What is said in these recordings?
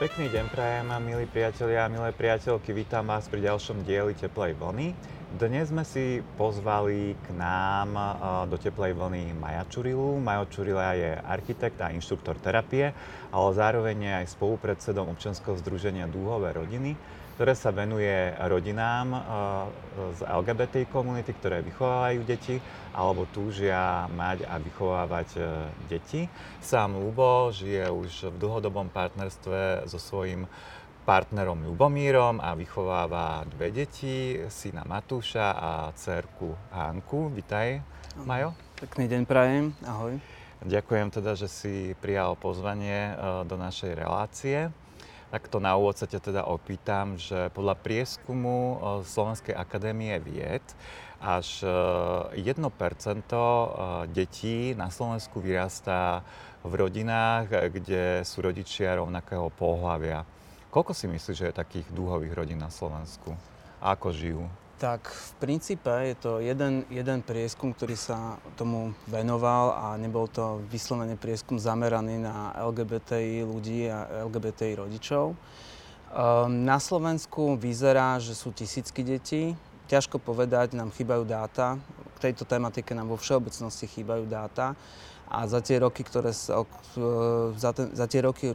Pekný deň prajem, milí priatelia a milé priateľky. Vítam vás pri ďalšom dieli Teplej vlny. Dnes sme si pozvali k nám do Teplej vlny Maju Čurilu. Maja Čurila je architekt a inštruktor terapie, ale zároveň je aj spolupredsedom občianskeho združenia Dúhové rodiny, ktoré sa venuje rodinám z LGBT komunity, ktoré vychovávajú deti alebo túžia mať a vychovávať deti. Sám Ľubo žije už v dlhodobom partnerstve so svojím partnerom Ľubomírom a vychováva dve deti, syna Matúša a dcérku Hánku. Vitaj, Majo. Pekný deň prajem, ahoj. Ďakujem teda, že si prijal pozvanie do našej relácie. Takto na úvod sa ťa teda opýtam, že podľa prieskumu Slovenskej akadémie vied až 1% detí na Slovensku vyrastá v rodinách, kde sú rodičia rovnakého pohlavia. Koľko si myslíš, že je takých dúhových rodín na Slovensku? A ako žijú? Tak v princípe je to jeden prieskum, ktorý sa tomu venoval a nebol to vyslovene prieskum zameraný na LGBTI ľudí a LGBTI rodičov. Na Slovensku vyzerá, že sú tisícky detí. Ťažko povedať, nám chýbajú dáta. K tejto tematike nám vo všeobecnosti chýbajú dáta. A za tie roky,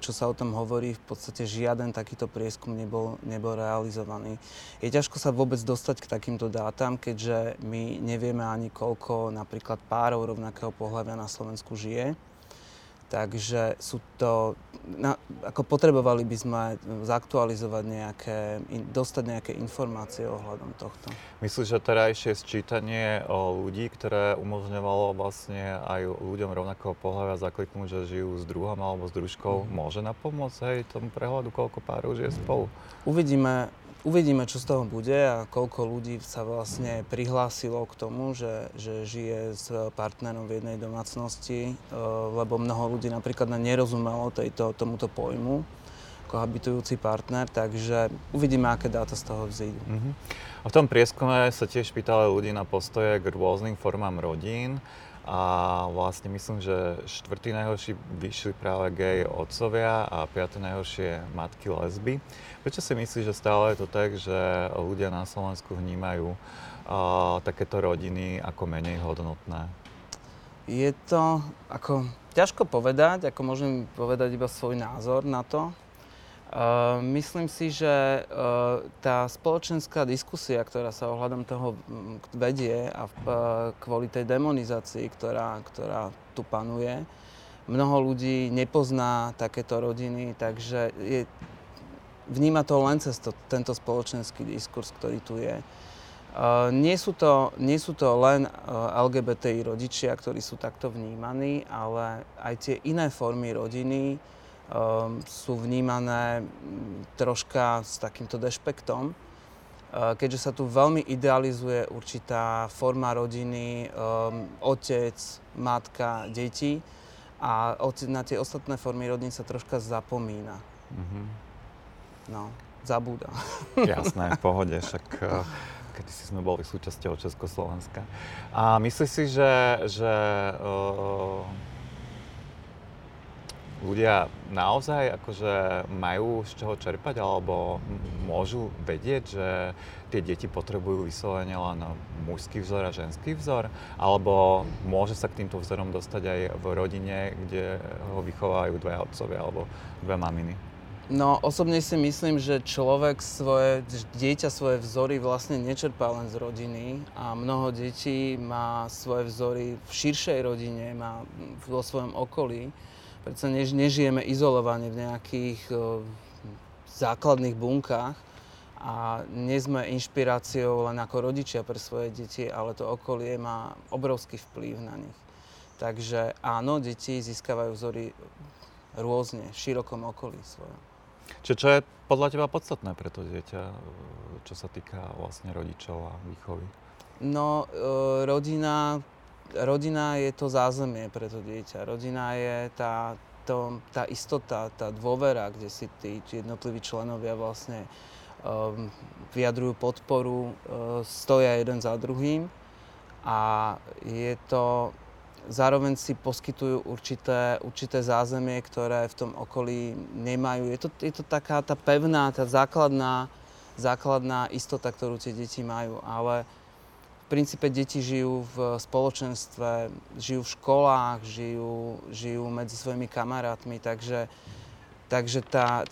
čo sa o tom hovorí, v podstate žiaden takýto prieskum nebol realizovaný. Je ťažko sa vôbec dostať k takýmto dátam, keďže my nevieme ani koľko napríklad párov rovnakého pohlavia na Slovensku žije. Takže sú to, ako potrebovali by sme zaktualizovať dostať nejaké informácie ohľadom tohto. Myslíš, že terajšie sčítanie ľudí, ktoré umožňovalo vlastne aj ľuďom rovnakého pohľavia zakliknúť, že žijú s druhom alebo s družkou, môže napomôcť, hej, tomu prehľadu, koľko párov žije spolu? Uvidíme, čo z toho bude a koľko ľudí sa vlastne prihlásilo k tomu, že žije s partnerom v jednej domácnosti, lebo mnoho ľudí napríklad nerozumelo tomuto pojmu, kohabitujúci partner, takže uvidíme, aké dáta z toho vzídu. A v tom prieskume sa tiež pýtali ľudí na postoje k rôznym formám rodín a vlastne myslím, že štvrtý najhorší vyšli práve gej otcovia a piaté najhoršie matky lesby. Prečo si myslíš, že stále je to tak, že ľudia na Slovensku vnímajú takéto rodiny ako menej hodnotné? Je to ako ťažko povedať, ako môžem povedať iba svoj názor na to. Myslím si, že tá spoločenská diskusia, ktorá sa ohľadom toho vedie a kvôli tej demonizácii, ktorá tu panuje, mnoho ľudí nepozná takéto rodiny, takže vníma to len cez tento spoločenský diskurs, ktorý tu je. Nie sú to len LGBTI rodičia, ktorí sú takto vnímaní, ale aj tie iné formy rodiny sú vnímané troška s takýmto dešpektom, keďže sa tu veľmi idealizuje určitá forma rodiny, otec, matka, deti a na tie ostatné formy rodín sa troška zapomína. Mm-hmm. No, zabúda. Jasné, v pohode, však kedy si sme boli súčasťou Československa. A myslíš si, že ľudia naozaj akože majú z čoho čerpať alebo môžu vedieť, že tie deti potrebujú vyslovene len mužský vzor a ženský vzor? Alebo môže sa k týmto vzorom dostať aj v rodine, kde ho vychovajú dvaja otcovia alebo dve maminy? No, osobne si myslím, že človek svoje vzory vlastne nečerpá len z rodiny a mnoho detí má svoje vzory v širšej rodine, má vo svojom okolí. Preto nežijeme izolovane v nejakých základných bunkách a nie sme inšpiráciou len ako rodičia pre svoje deti, ale to okolie má obrovský vplyv na nich. Takže áno, deti získavajú vzory rôzne, v širokom okolí svojom. Čo je podľa teba podstatné pre to dieťa, čo sa týka vlastne rodičov a výchovy? No, rodina je to zázemie pre to dieťa. Rodina je tá tá istota, tá dôvera, kde si tí jednotliví členovia vlastne vyjadrujú podporu, stoja jeden za druhým a je to, zároveň si poskytujú určité zázemie, ktoré v tom okolí nemajú. Je to taká tá pevná, tá základná istota, ktorú tie deti majú, ale v princípe deti žijú v spoločenstve, žijú v školách, žijú medzi svojimi kamarátmi, takže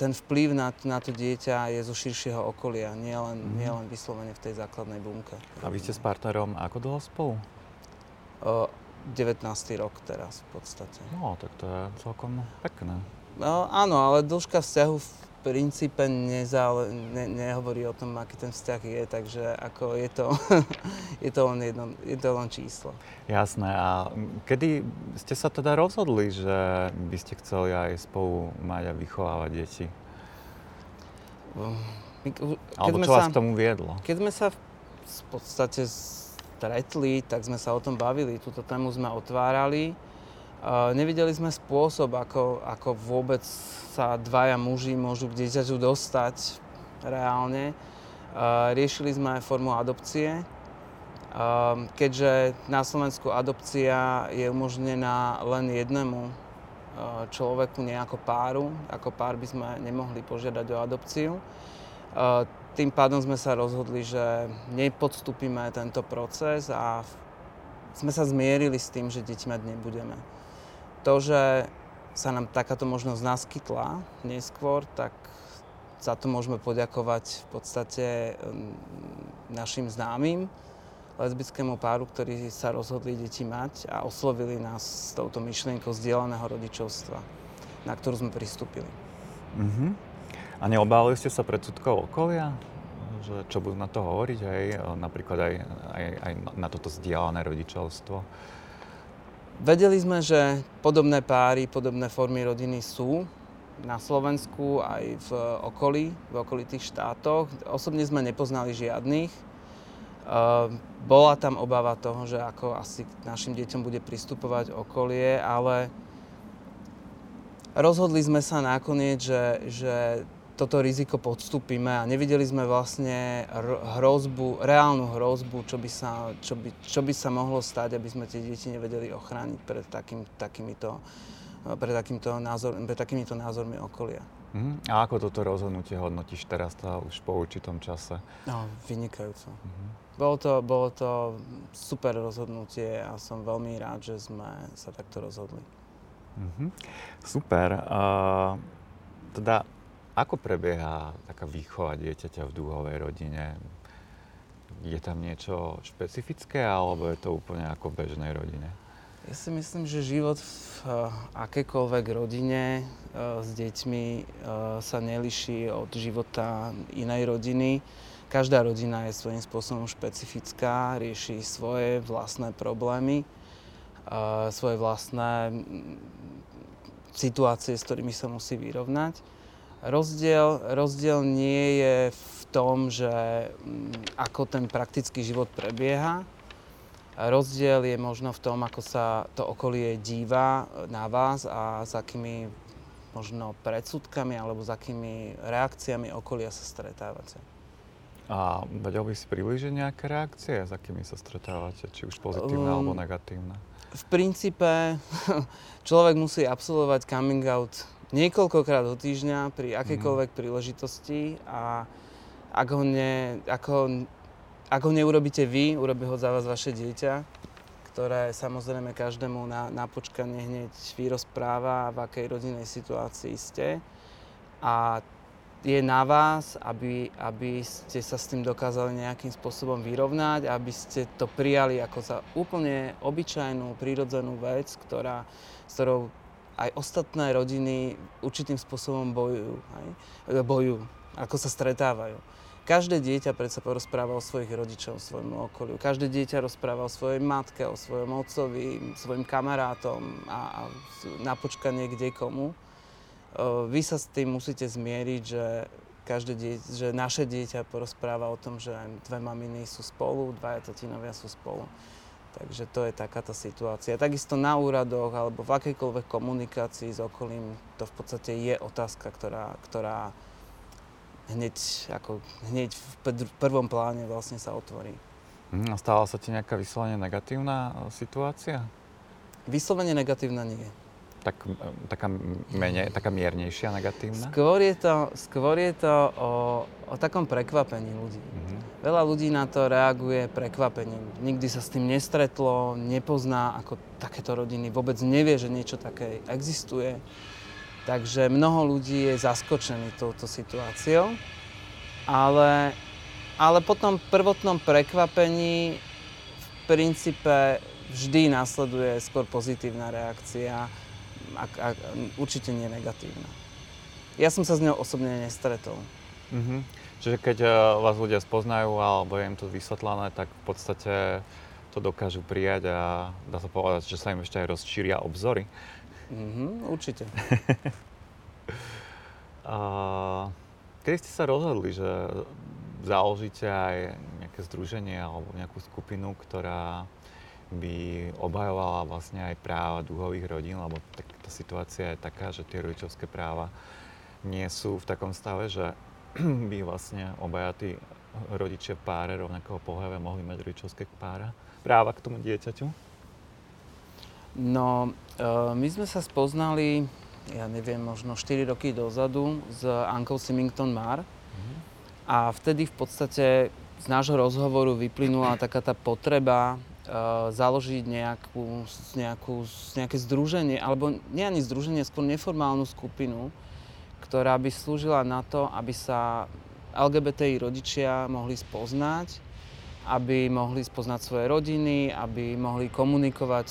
ten vplyv na to dieťa je zo širšieho okolia, nielen vyslovene v tej základnej bunke. A vy ste s partnerom ako dlho spolu? 19. rok teraz v podstate. No, tak to je celkom pekné. No, áno, ale dĺžka vzťahu v princípe nehovorí o tom, aký ten vzťah je, takže ako je to len číslo. Jasné. A kedy ste sa teda rozhodli, že by ste chceli aj spolu mať a vychovávať deti? Alebo čo vás k tomu viedlo? Keď sme sa v podstate stretli, tak sme sa o tom bavili. Túto tému sme otvárali. Nevideli sme spôsob, ako vôbec sa dvaja muži môžu k dieťaťu dostať reálne. Riešili sme aj formu adopcie. Keďže na Slovensku adopcia je umožnená len jednému človeku, nie ako páru. Ako pár by sme nemohli požiadať o adopciu. Tým pádom sme sa rozhodli, že nepodstúpime tento proces a sme sa zmierili s tým, že deti mať nebudeme. To, že sa nám takáto možnosť naskytla neskôr, tak za to môžeme poďakovať v podstate našim známym lesbickému páru, ktorí sa rozhodli deti mať a oslovili nás s touto myšlienkou zdieľaného rodičovstva, na ktorú sme pristúpili. Mm-hmm. A neobávali ste sa predsudkov okolia? Že čo budú na to hovoriť, hej? Napríklad aj na toto zdieľané rodičovstvo? Vedeli sme, že podobné páry, podobné formy rodiny sú na Slovensku aj v okolitých štátoch. Osobne sme nepoznali žiadnych. Bola tam obava toho, že ako asi k našim deťom bude pristupovať okolie, ale rozhodli sme sa nakoniec, že toto riziko podstúpime a nevideli sme vlastne reálnu hrozbu, čo by sa mohlo stať, aby sme tie deti nevedeli ochrániť pred takýmito názormi okolia. A ako toto rozhodnutie hodnotíš teraz už po určitom čase? No, vynikajúco. Bolo to super rozhodnutie a som veľmi rád, že sme sa takto rozhodli. Super. Teda ako prebieha taká výchova dieťaťa v dúhovej rodine? Je tam niečo špecifické, alebo je to úplne ako v bežnej rodine? Ja si myslím, že život v akékoľvek rodine s deťmi sa neliší od života inej rodiny. Každá rodina je svojím spôsobom špecifická, rieši svoje vlastné problémy, svoje vlastné situácie, s ktorými sa musí vyrovnať. Rozdiel nie je v tom, že ako ten praktický život prebieha. Rozdiel je možno v tom, ako sa to okolie díva na vás a s akými možno predsudkami alebo s akými reakciami okolia sa stretávate. A vedel by si približiť nejaké reakcie, s akými sa stretávate, či už pozitívne alebo negatívne? V princípe človek musí absolvovať coming out niekoľkokrát do týždňa pri akejkoľvek príležitosti a ak ho neurobíte vy, urobí ho za vás vaše dieťa, ktoré samozrejme každému na počkanie hneď vyrozpráva, v akej rodinnej situácii ste. A je na vás, aby ste sa s tým dokázali nejakým spôsobom vyrovnať, aby ste to prijali ako za úplne obyčajnú, prírodzenú vec, s ktorou aj ostatné rodiny určitým spôsobom bojujú, ako sa stretávajú. Každé dieťa predsa porozpráva o svojich rodičoch, o svojom okoliu. Každé dieťa rozpráva o svojej matke, o svojom otcovi, svojim kamarátom a na počkanie kde komu. Vy sa s tým musíte zmieriť, že naše dieťa porozpráva o tom, že dve maminy sú spolu, dvaja tatinovia sú spolu. Takže to je takáto situácia. Takisto na úradoch alebo v akejkoľvek komunikácii s okolím to v podstate je otázka, ktorá hneď v prvom pláne vlastne sa otvorí. A stala sa ti nejaká vyslovene negatívna situácia? Vyslovene negatívna nie. Taká miernejšia negatívna? Skôr je to o takom prekvapení ľudí. Mm-hmm. Veľa ľudí na to reaguje prekvapením. Nikdy sa s tým nestretlo, nepozná, ako takéto rodiny, vôbec nevie, že niečo také existuje. Takže mnoho ľudí je zaskočených touto situáciou, ale po tom prvotnom prekvapení v princípe vždy nasleduje skôr pozitívna reakcia. A určite nie negatívna. Ja som sa s ňou osobne nestretol. Mm-hmm. Čiže keď vás ľudia spoznajú alebo je im to vysvetlené, tak v podstate to dokážu prijať a dá sa povedať, že sa im ešte aj rozšíria obzory. Mm-hmm, určite. Kedy ste sa rozhodli, že založíte aj nejaké združenie alebo nejakú skupinu, ktorá by obhajovala vlastne aj práva dúhových rodín, lebo tá situácia je taká, že tie rodičovské práva nie sú v takom stave, že by vlastne obajatí rodičia páre rovnakého pohľavia mohli mať rodičovské práva k tomu dieťaťu? No, my sme sa spoznali, ja neviem, možno 4 roky dozadu s Ankou Simington Mar. Mhm. A vtedy v podstate z nášho rozhovoru vyplynula taká tá potreba založiť nejaké združenie, alebo nie ani združenie, skôr neformálnu skupinu, ktorá by slúžila na to, aby sa LGBTI rodičia mohli spoznať, aby mohli spoznať svoje rodiny, aby mohli komunikovať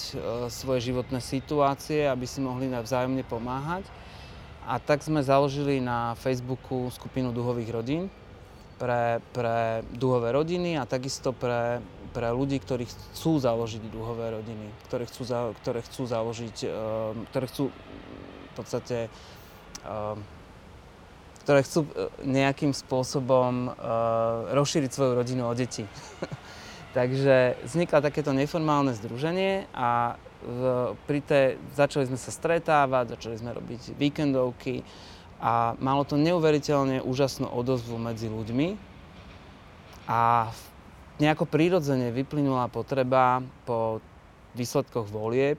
svoje životné situácie, aby si mohli vzájomne pomáhať. A tak sme založili na Facebooku skupinu Dúhových rodín pre dúhové rodiny a takisto pre ľudí, ktorí chcú založiť dúhové rodiny, ktoré chcú nejakým spôsobom rozšíriť svoju rodinu o deti. Takže vzniklo takéto neformálne združenie a začali sme sa stretávať, začali sme robiť víkendovky a malo to neuveriteľne úžasnú odozvu medzi ľuďmi a nejako prirodzene vyplynula potreba po výsledkoch volieb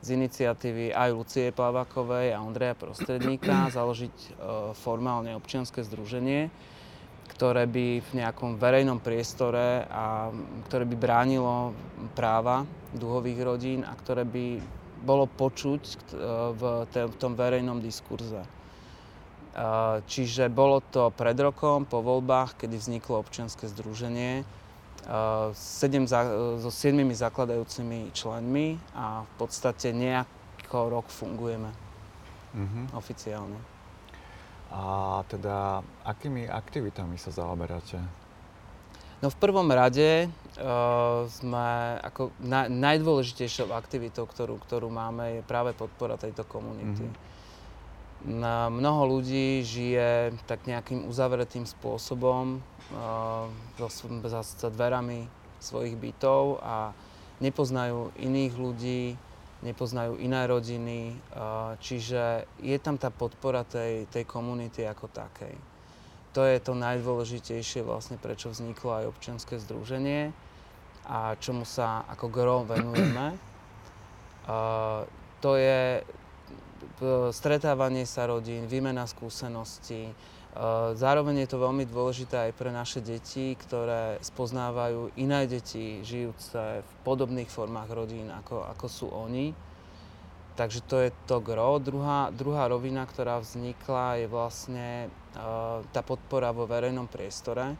z iniciatívy aj Lucie Plevákovej a Ondreja Prostredníka založiť formálne občianske združenie, ktoré by v nejakom verejnom priestore a ktoré by bránilo práva dúhových rodín a ktoré by bolo počuť v tom verejnom diskurze. Čiže bolo to pred rokom po voľbách, kedy vzniklo občianske združenie, so 7 zakladajúcimi členmi a v podstate nejako rok fungujeme oficiálne. A teda akými aktivitami sa zaoberáte? No v prvom rade sme ako najdôležitejšou aktivitou, ktorú máme, je práve podpora tejto komunity. Mnoho ľudí žije tak nejakým uzavretým spôsobom za dverami svojich bytov a nepoznajú iných ľudí, nepoznajú iné rodiny, čiže je tam tá podpora tej komunity ako takej. To je to najdôležitejšie vlastne, prečo vzniklo aj občianske združenie a čomu sa ako GROM venujeme. To je stretávanie sa rodín, výmena skúseností. Zároveň je to veľmi dôležité aj pre naše deti, ktoré spoznávajú iné deti, žijúce v podobných formách rodín, ako sú oni. Takže to je to gro. Druhá rovina, ktorá vznikla, je vlastne tá podpora vo verejnom priestore.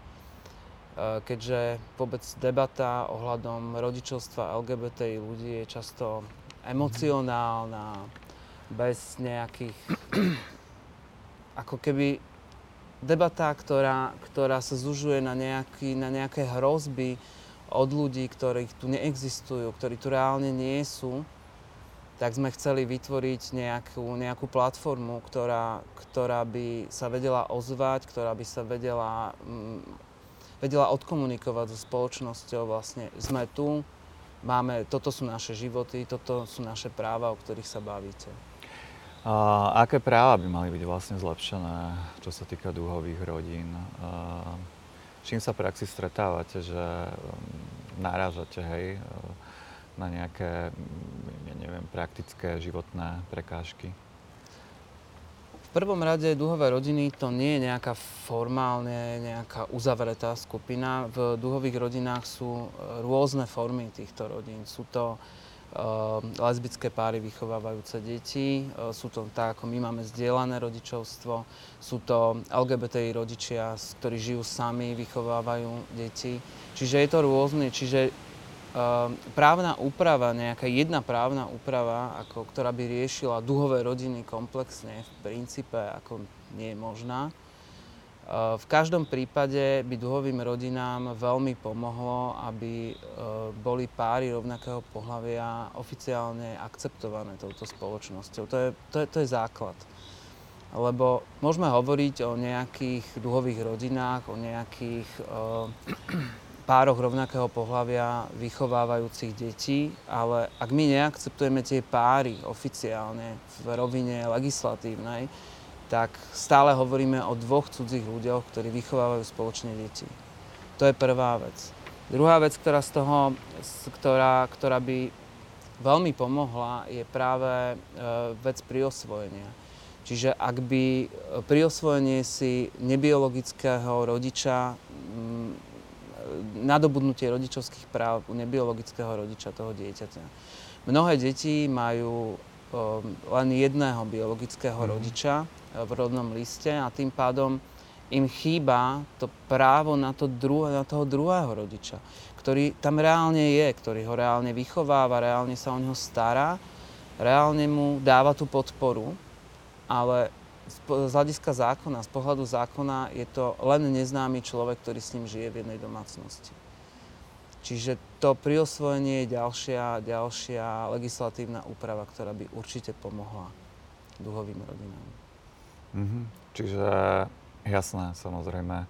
Keďže vôbec debata ohľadom rodičovstva LGBTI ľudí je často emocionálna, bez nejakých, ako keby debata, ktorá sa zužuje na nejaké hrozby od ľudí, ktorí tu neexistujú, ktorí tu reálne nie sú, tak sme chceli vytvoriť nejakú platformu, ktorá by sa vedela ozvať, ktorá by sa vedela odkomunikovať so spoločnosťou. Vlastne sme tu, toto sú naše životy, toto sú naše práva, o ktorých sa bavíte. A aké práva by mali byť vlastne zlepšené, čo sa týka dúhových rodín? Čím sa v praxi stretávate, že narážate, hej, na nejaké, ja neviem, praktické životné prekážky? V prvom rade dúhové rodiny to nie je nejaká formálne, nejaká uzavretá skupina. V dúhových rodinách sú rôzne formy týchto rodín. Sú to lesbické páry vychovávajúce deti, sú to tak, ako my máme zdieľané rodičovstvo, sú to LGBTI rodičia, ktorí žijú sami, vychovávajú deti. Čiže je to rôzne. Čiže právna úprava, nejaká jedna právna úprava, ktorá by riešila dúhové rodiny komplexne, v princípe nie je možná. V každom prípade by dúhovým rodinám veľmi pomohlo, aby boli páry rovnakého pohlavia oficiálne akceptované touto spoločnosťou. To je základ. Lebo môžeme hovoriť o nejakých dúhových rodinách, o nejakých pároch rovnakého pohlavia vychovávajúcich detí, ale ak my neakceptujeme tie páry oficiálne v rovine legislatívnej, tak stále hovoríme o dvoch cudzích ľuďoch, ktorí vychovávajú spoločne deti. To je prvá vec. Druhá vec, ktorá by veľmi pomohla, je práve vec priosvojenia. Čiže ak by priosvojenie si nebiologického rodiča, nadobudnutie rodičovských práv u nebiologického rodiča toho dieťaťa. Mnohé deti majú len jedného biologického rodiča v rodnom liste a tým pádom im chýba to právo na toho druhého rodiča, ktorý tam reálne je, ktorý ho reálne vychováva, reálne sa o neho stará, reálne mu dáva tú podporu, ale z hľadiska zákona, z pohľadu zákona je to len neznámy človek, ktorý s ním žije v jednej domácnosti. Čiže to priosvojenie je ďalšia legislatívna úprava, ktorá by určite pomohla dúhovým rodinám. Čiže jasné, samozrejme,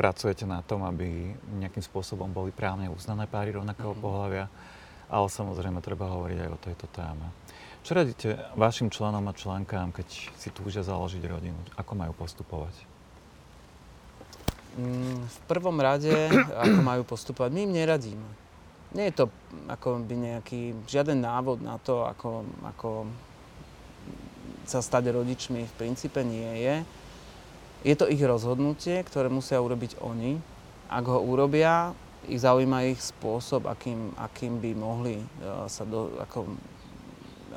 pracujete na tom, aby nejakým spôsobom boli právne uznané páry rovnakého pohlavia, ale samozrejme treba hovoriť aj o tejto téme. Čo radíte vašim členom a členkám, keď si túžia založiť rodinu? Ako majú postupovať? V prvom rade, ako majú postupovať, my im neradíme. Nie je to žiaden návod na to, ako sa stať rodičmi, v princípe nie je. Je to ich rozhodnutie, ktoré musia urobiť oni. Ak ho urobia, ich zaujíma ich spôsob, akým by mohli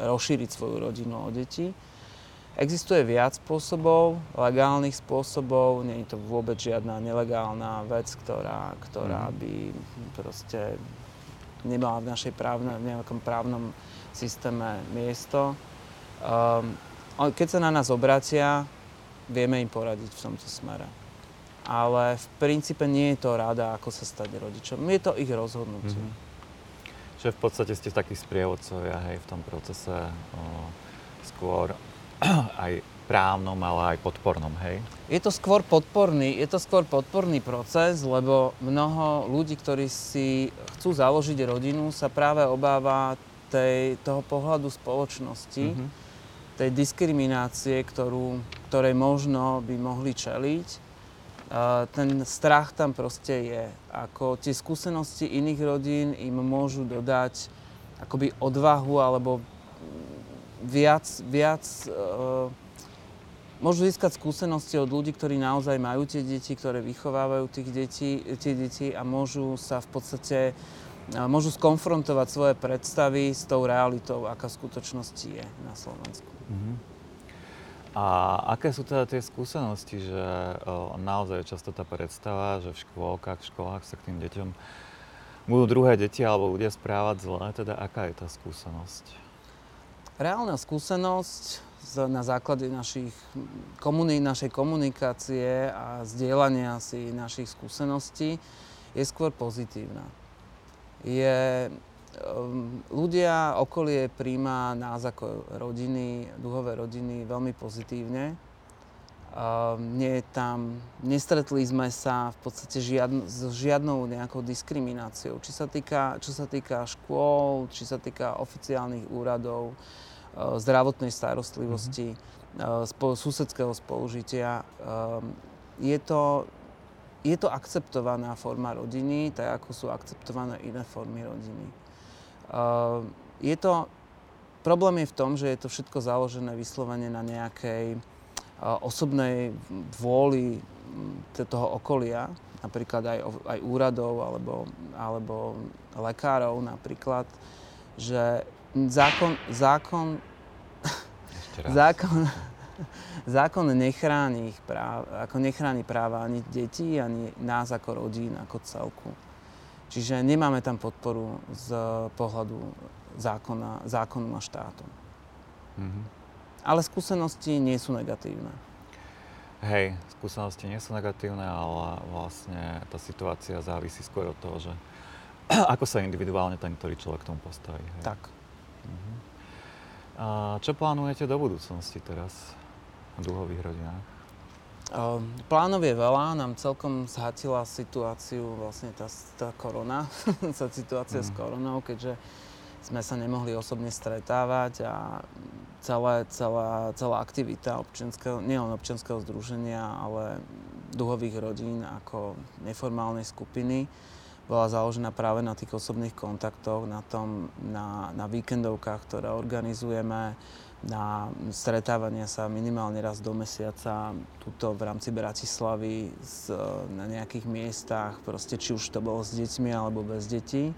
rozšíriť svoju rodinu o deti. Existuje viac spôsobov, legálnych spôsobov, nie je to vôbec žiadna nelegálna vec, ktorá by proste nemala v našej nejakom právnom systéme miesto. Keď sa na nás obracia, vieme im poradiť v tomto smere. Ale v princípe nie je to rada, ako sa stať rodičom. Je to ich rozhodnutie. Čiže v podstate ste takí sprievodcovia, hej, v tom procese skôr aj právnom, ale aj podpornom, hej? Je to skôr podporný proces, lebo mnoho ľudí, ktorí si chcú založiť rodinu, sa práve obáva toho pohľadu spoločnosti, tej diskriminácie, ktorej možno by mohli čeliť. Ten strach tam proste je. Tie skúsenosti iných rodín im môžu dodať akoby odvahu alebo viac môžu získať skúsenosti od ľudí, ktorí naozaj majú tie deti, ktoré vychovávajú tie deti a môžu sa v podstate môžu skonfrontovať svoje predstavy s tou realitou, aká v skutočnosti je na Slovensku. A aké sú teda tie skúsenosti, že naozaj často tá predstava, že v školách sa k tým deťom budú druhé deti alebo ľudia správať zle, teda aká je tá skúsenosť? Reálna skúsenosť na základe našej komunikácie a zdieľania si našich skúseností je skôr pozitívna. Ľudia, okolie príjma nás ako dúhové rodiny veľmi pozitívne Nie je tam, nestretli sme sa v podstate s žiadnou nejakou diskrimináciou, čo sa týka škôl, či sa týka oficiálnych úradov, zdravotnej starostlivosti, susedského spolužitia. Je to akceptovaná forma rodiny, tak ako sú akceptované iné formy rodiny. Problém je v tom, že je to všetko založené vyslovene na nejakej osobnej vôli toho okolia, napríklad aj úradov alebo lekárov napríklad, že zákon nechráni ich práva, ako nechráni práva ani detí, ani nás ako rodín, ako celku. Čiže nemáme tam podporu z pohľadu zákonu a štátu. Mhm. Ale skúsenosti nie sú negatívne. Hej, skúsenosti nie sú negatívne, ale vlastne tá situácia závisí skôr od toho, že ako sa individuálne ten, ktorý človek k tomu postaví. Hej. Tak. Mhm. A čo plánujete do budúcnosti teraz v Dúhových rodinách? Plánov je veľa. Nám celkom zhatila situáciu vlastne tá korona, tá situácia s koronou, keďže sme sa nemohli osobne stretávať a celá aktivita nielen občianskeho združenia, ale Dúhových rodín ako neformálnej skupiny bola založená práve na tých osobných kontaktoch, na víkendovkách, ktoré organizujeme, na stretávania sa minimálne raz do mesiaca tuto v rámci Bratislavy na nejakých miestach, proste či už to bolo s deťmi alebo bez detí.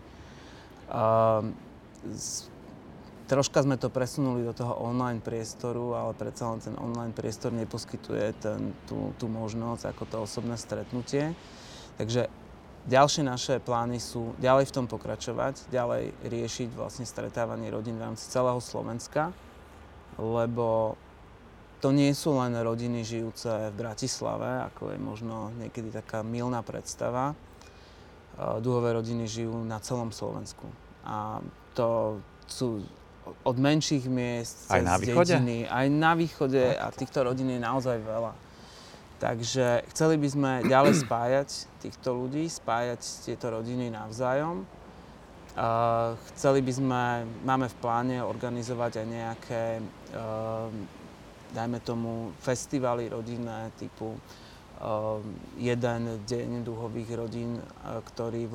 Troška sme to presunuli do toho online priestoru, ale predsa len ten online priestor neposkytuje tú možnosť ako to osobné stretnutie. Takže ďalšie naše plány sú ďalej v tom pokračovať, ďalej riešiť vlastne stretávanie rodín v rámci celého Slovenska, lebo to nie sú len rodiny žijúce v Bratislave, ako je možno niekedy taká mylná predstava. Dúhové rodiny žijú na celom Slovensku. A to sú od menších miest, cez dediny, aj na východe a týchto rodín je naozaj veľa. Takže chceli by sme ďalej spájať týchto ľudí, spájať tieto rodiny navzájom. Máme v pláne organizovať aj nejaké, dajme tomu, festivaly rodinné typu jeden deň Dúhových rodín, ktorý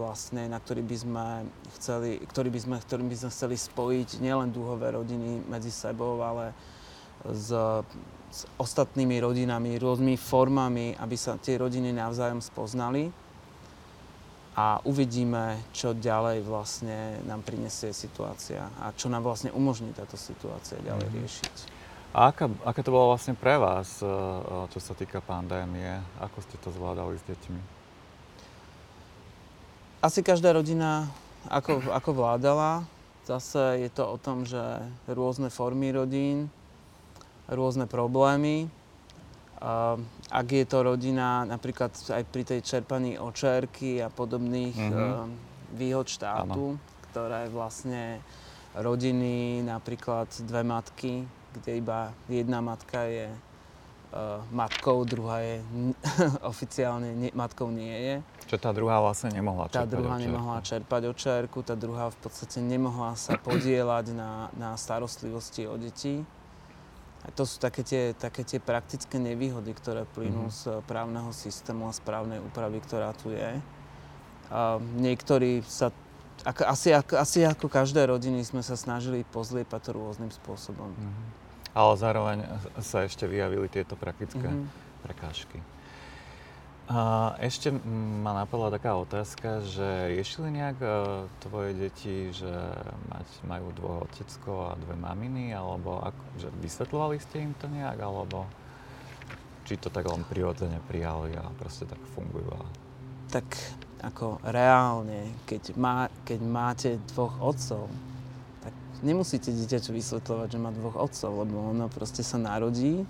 by sme chceli spojiť nielen Dúhové rodiny medzi sebou, ale s ostatnými rodinami, rôznymi formami, aby sa tie rodiny navzájom spoznali. A uvidíme, čo ďalej vlastne nám prinesie situácia a čo nám vlastne umožní táto situácia ďalej riešiť. A aké to bolo vlastne pre vás, čo sa týka pandémie? Ako ste to zvládali s deťmi? Asi každá rodina ako vládala. Zase je to o tom, že rôzne formy rodín, rôzne problémy. Ak je to rodina napríklad aj pri tej čerpaní očerky a podobných výhod štátu, ktoré vlastne rodiny, napríklad dve matky, kde iba jedna matka je matkou, druhá je oficiálne matkou nie je. Čo tá druhá vlastne nemohla čerpať očerku. Tá druhá nemohla čerpať očerku, tá druhá v podstate nemohla sa podieľať na starostlivosti o deti. A to sú také tie praktické nevýhody, ktoré plynú z právneho systému a z právnej úpravy, ktorá tu je. Niektorí sa Asi ako každé rodiny sme sa snažili pozliepať to rôznym spôsobom. Ale zároveň sa ešte vyjavili tieto praktické prekážky. Ešte ma napadla taká otázka, že riešili nejak tvoje deti, že majú dvoch otecko a dve maminy, alebo že vysvetľovali ste im to nejak, alebo či to tak len prirodzene prijali a proste tak fungujú? Tak ako reálne, keď máte dvoch otcov, tak nemusíte dieťaťu vysvetľovať, že má dvoch otcov, lebo ono proste sa narodí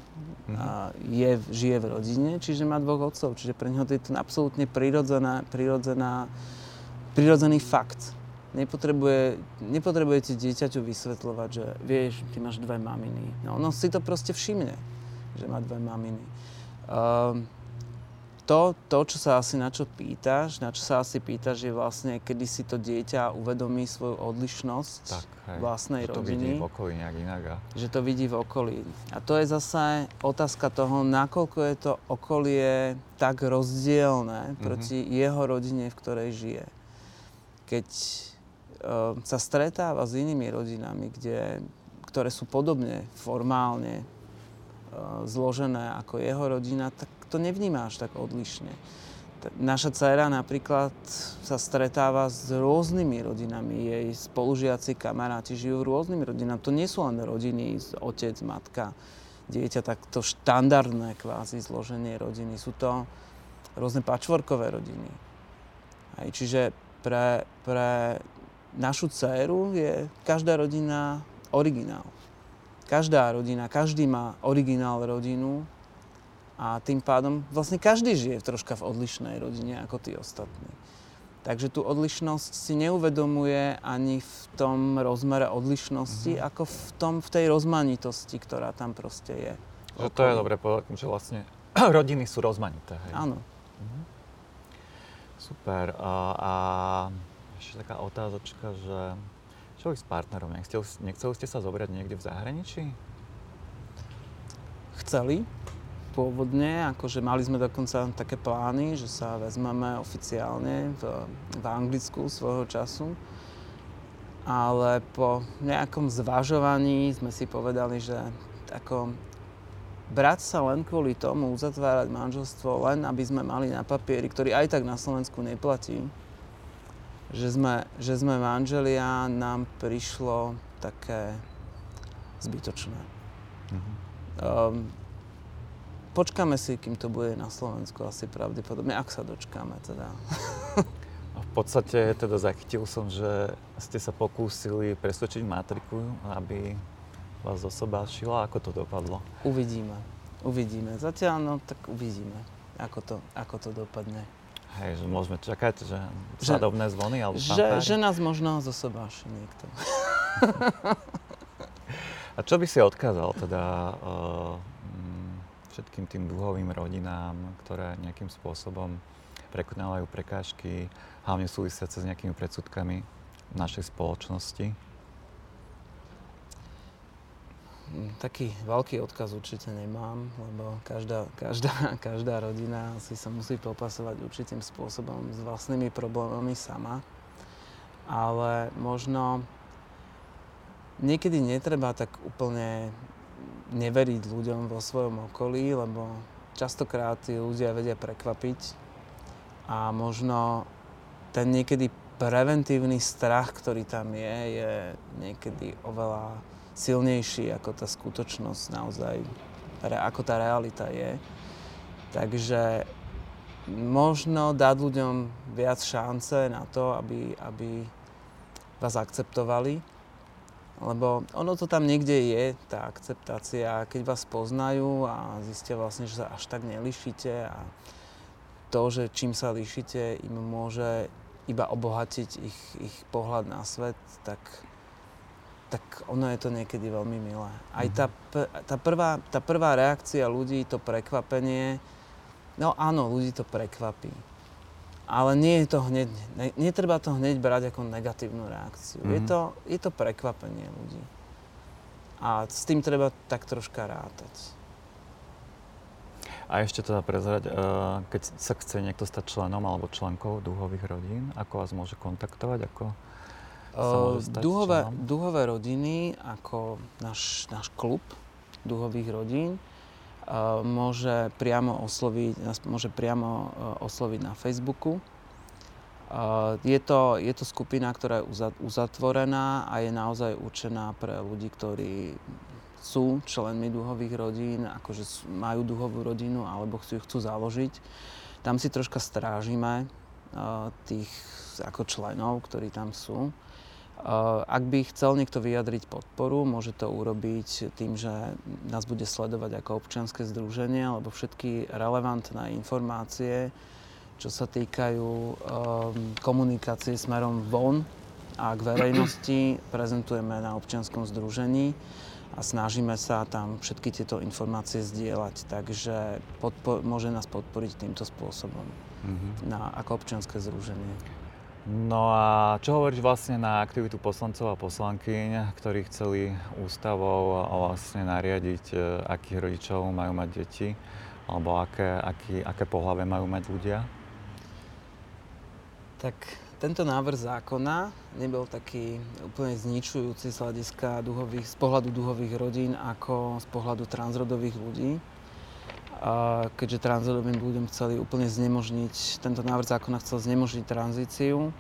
a žije v rodine, čiže má dvoch otcov. Čiže pre neho je to absolútne prirodzený fakt. Nepotrebujete dieťaťu vysvetľovať, že vieš, ty máš dve maminy. No ono si to proste všimne, že má dve maminy. Čo sa asi na čo sa pýtaš, je vlastne, kedy si to dieťa uvedomí svoju odlišnosť vlastnej rodiny. Že to vidí v okolí nejak inak. Že to vidí v okolí. A to je zase otázka toho, nakoľko je to okolie tak rozdielne proti jeho rodine, v ktorej žije. Keď sa stretáva s inými rodinami, ktoré sú podobne formálne zložené ako jeho rodina, tak to nevnímáš tak odlišne. Naša dcéra napríklad sa stretáva s rôznymi rodinami. Jej spolužiaci, kamaráti žijú v rôznym rodinám. To nie sú len rodiny, otec, matka, dieťa, tak to štandardné kvázi zloženie rodiny. Sú to rôzne patchworkové rodiny. Aj, čiže pre našu dcéru je každá rodina originál. Každá rodina, každý má originál rodinu. A tým pádom vlastne každý žije troška v odlišnej rodine ako tí ostatní. Takže tú odlišnosť si neuvedomuje ani v tom rozmere odlišnosti, ako v tej rozmanitosti, ktorá tam proste je. Že to je dobre povedať, že vlastne rodiny sú rozmanité. Hej. Áno. Mhm. Super. A ešte taká otázočka, že čo s partnerom? Nechceli ste sa zobrať niekde v zahraničí? Chceli. Pôvodne, akože mali sme dokonca také plány, že sa vezmeme oficiálne v Anglicku svojho času. Ale po nejakom zvažovaní sme si povedali, že ako brať sa len kvôli tomu, uzatvárať manželstvo, len aby sme mali na papieri, ktorý aj tak na Slovensku neplatí, že sme manželia, nám prišlo také zbytočné. Počkáme si, kým to bude na Slovensku asi pravdepodobne, ak sa dočkáme teda. A v podstate teda zachytil som, že ste sa pokúsili presvedčiť matriku, aby vás zosobášila. Ako to dopadlo? Uvidíme. Zatiaľ, tak uvidíme, ako to dopadne. Hej, že môžeme čakať, že sadobné zvony alebo fanfári? Že nás možno zosobáši niekto. A čo by si odkázal teda všetkým tým dúhovým rodinám, ktoré nejakým spôsobom prekonávajú prekážky, hlavne súvisiace s nejakými predsudkami našej spoločnosti? Taký veľký odkaz určite nemám, lebo každá rodina si sa musí popasovať určitým spôsobom s vlastnými problémami sama. Ale možno niekedy netreba tak úplne neveriť ľuďom vo svojom okolí, lebo častokrát tí ľudia vedia prekvapiť a možno ten niekedy preventívny strach, ktorý tam je niekedy oveľa silnejší ako tá skutočnosť naozaj, ako tá realita je. Takže možno dať ľuďom viac šance na to, aby vás akceptovali. Lebo ono to tam niekde je, tá akceptácia, keď vás poznajú a zistia vlastne, že sa až tak nelišíte a to, že čím sa lišíte, im môže iba obohatiť ich pohľad na svet, tak ono je to niekedy veľmi milé. Aj tá prvá reakcia ľudí, to prekvapenie, no áno, ľudí to prekvapí. Ale nie je to hneď, netreba to hneď brať ako negatívnu reakciu. Je to prekvapenie ľudí. A s tým treba tak troška rátať. A ešte teda prezrať, keď sa chce niekto stať členom alebo členkou dúhových rodín, ako vás môže kontaktovať, ako sa môže stať členom? Dúhové rodiny, ako náš klub dúhových rodín, môže priamo osloviť na Facebooku. Je to skupina, ktorá je uzatvorená a je naozaj určená pre ľudí, ktorí sú členmi dúhových rodín, akože majú dúhovú rodinu alebo ju chcú založiť. Tam si troška strážime tých ako členov, ktorí tam sú. Ak by chcel niekto vyjadriť podporu, môže to urobiť tým, že nás bude sledovať ako občianske združenie, alebo všetky relevantné informácie, čo sa týkajú komunikácie smerom von a k verejnosti, prezentujeme na občianskom združení. a snažíme sa tam všetky tieto informácie zdieľať, takže môže nás podporiť týmto spôsobom ako občianske združenie. No a čo hovoríš vlastne na aktivitu poslancov a poslankyň, ktorí chceli ústavou vlastne nariadiť, akých rodičov majú mať deti alebo aké pohlavie majú mať ľudia? Tak tento návrh zákona nebol taký úplne zničujúci z hľadiska z pohľadu dúhových rodín ako z pohľadu transrodových ľudí. Keďže transrodovým ľuďom chceli úplne tento návrh zákona chcel znemožniť tranzíciu.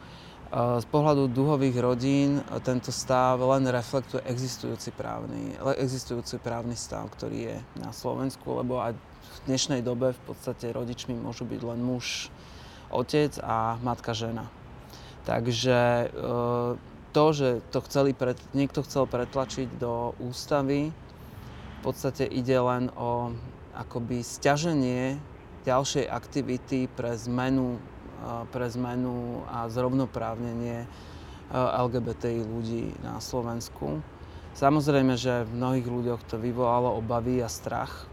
Z pohľadu dúhových rodín tento stav len reflektuje existujúci právny stav, ktorý je na Slovensku, lebo aj v dnešnej dobe v podstate rodičmi môžu byť len muž, otec a matka, žena. Takže to, že to niekto chcel pretlačiť do ústavy, v podstate ide len o akoby sťaženie ďalšej aktivity pre zmenu a zrovnoprávnenie LGBTI ľudí na Slovensku. Samozrejme, že v mnohých ľuďoch to vyvolalo obavy a strach,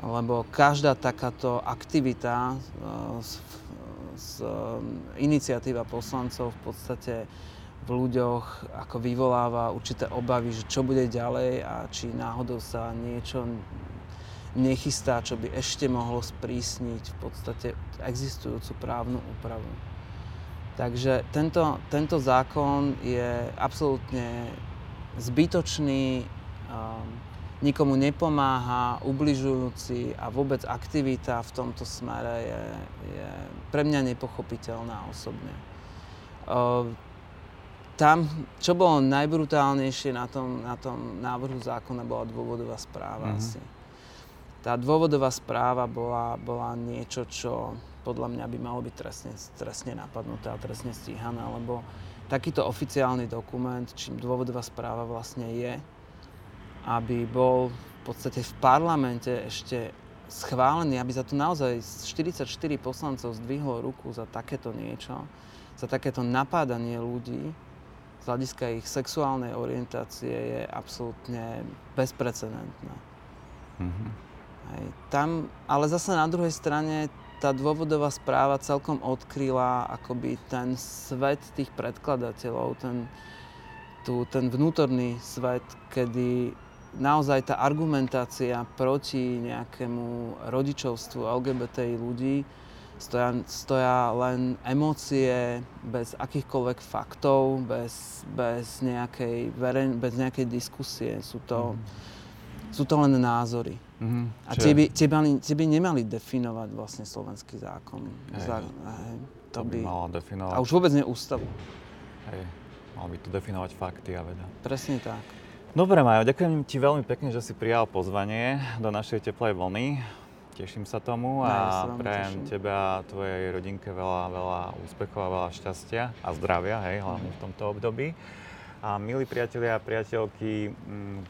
lebo každá takáto aktivita z iniciatíva poslancov v podstate v ľuďoch ako vyvoláva určité obavy, že čo bude ďalej a či náhodou sa niečo nechystá, čo by ešte mohlo sprísniť v podstate existujúcu právnu úpravu. Takže tento zákon je absolútne zbytočný, nikomu nepomáha, ubližujúci a vôbec aktivita v tomto smere je pre mňa nepochopiteľná osobne. Tam, čo bolo najbrutálnejšie na tom návrhu zákona, bola dôvodová správa asi. Tá dôvodová správa bola niečo, čo podľa mňa by malo byť trestne napadnuté a trestne stíhané, lebo takýto oficiálny dokument, čím dôvodová správa vlastne je, aby bol v podstate v parlamente ešte schválený, aby za to naozaj 44 poslancov zdvihlo ruku za takéto niečo, za takéto napádanie ľudí z hľadiska ich sexuálnej orientácie je absolútne bezprecedentné. Ale zase na druhej strane tá dôvodová správa celkom odkryla akoby ten svet tých predkladateľov, ten vnútorný svet, kedy naozaj tá argumentácia proti nejakému rodičovstvu LGBTI ľudí stoja len emócie bez akýchkoľvek faktov, bez nejakej diskusie. Sú to len názory. A tie by nemali definovať vlastne slovenský zákon. To by malo definovať. A už vôbec nie ústavu. Mal by to definovať fakty a veda. Presne tak. Dobre, Majo, ďakujem ti veľmi pekne, že si prijal pozvanie do našej teplej vlny. Teším sa tomu a prajem tebe a tvojej rodinke veľa úspechov a veľa šťastia a zdravia, hlavne v tomto období. A milí priatelia a priateľky,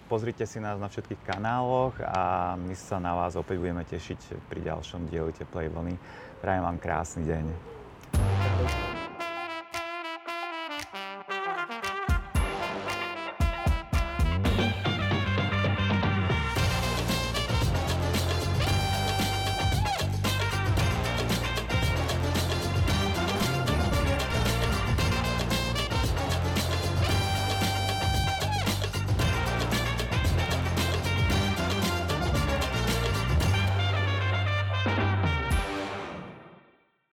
pozrite si nás na všetkých kanáloch a my sa na vás opäť budeme tešiť pri ďalšom dieli Teplej vlny. Prajem vám krásny deň.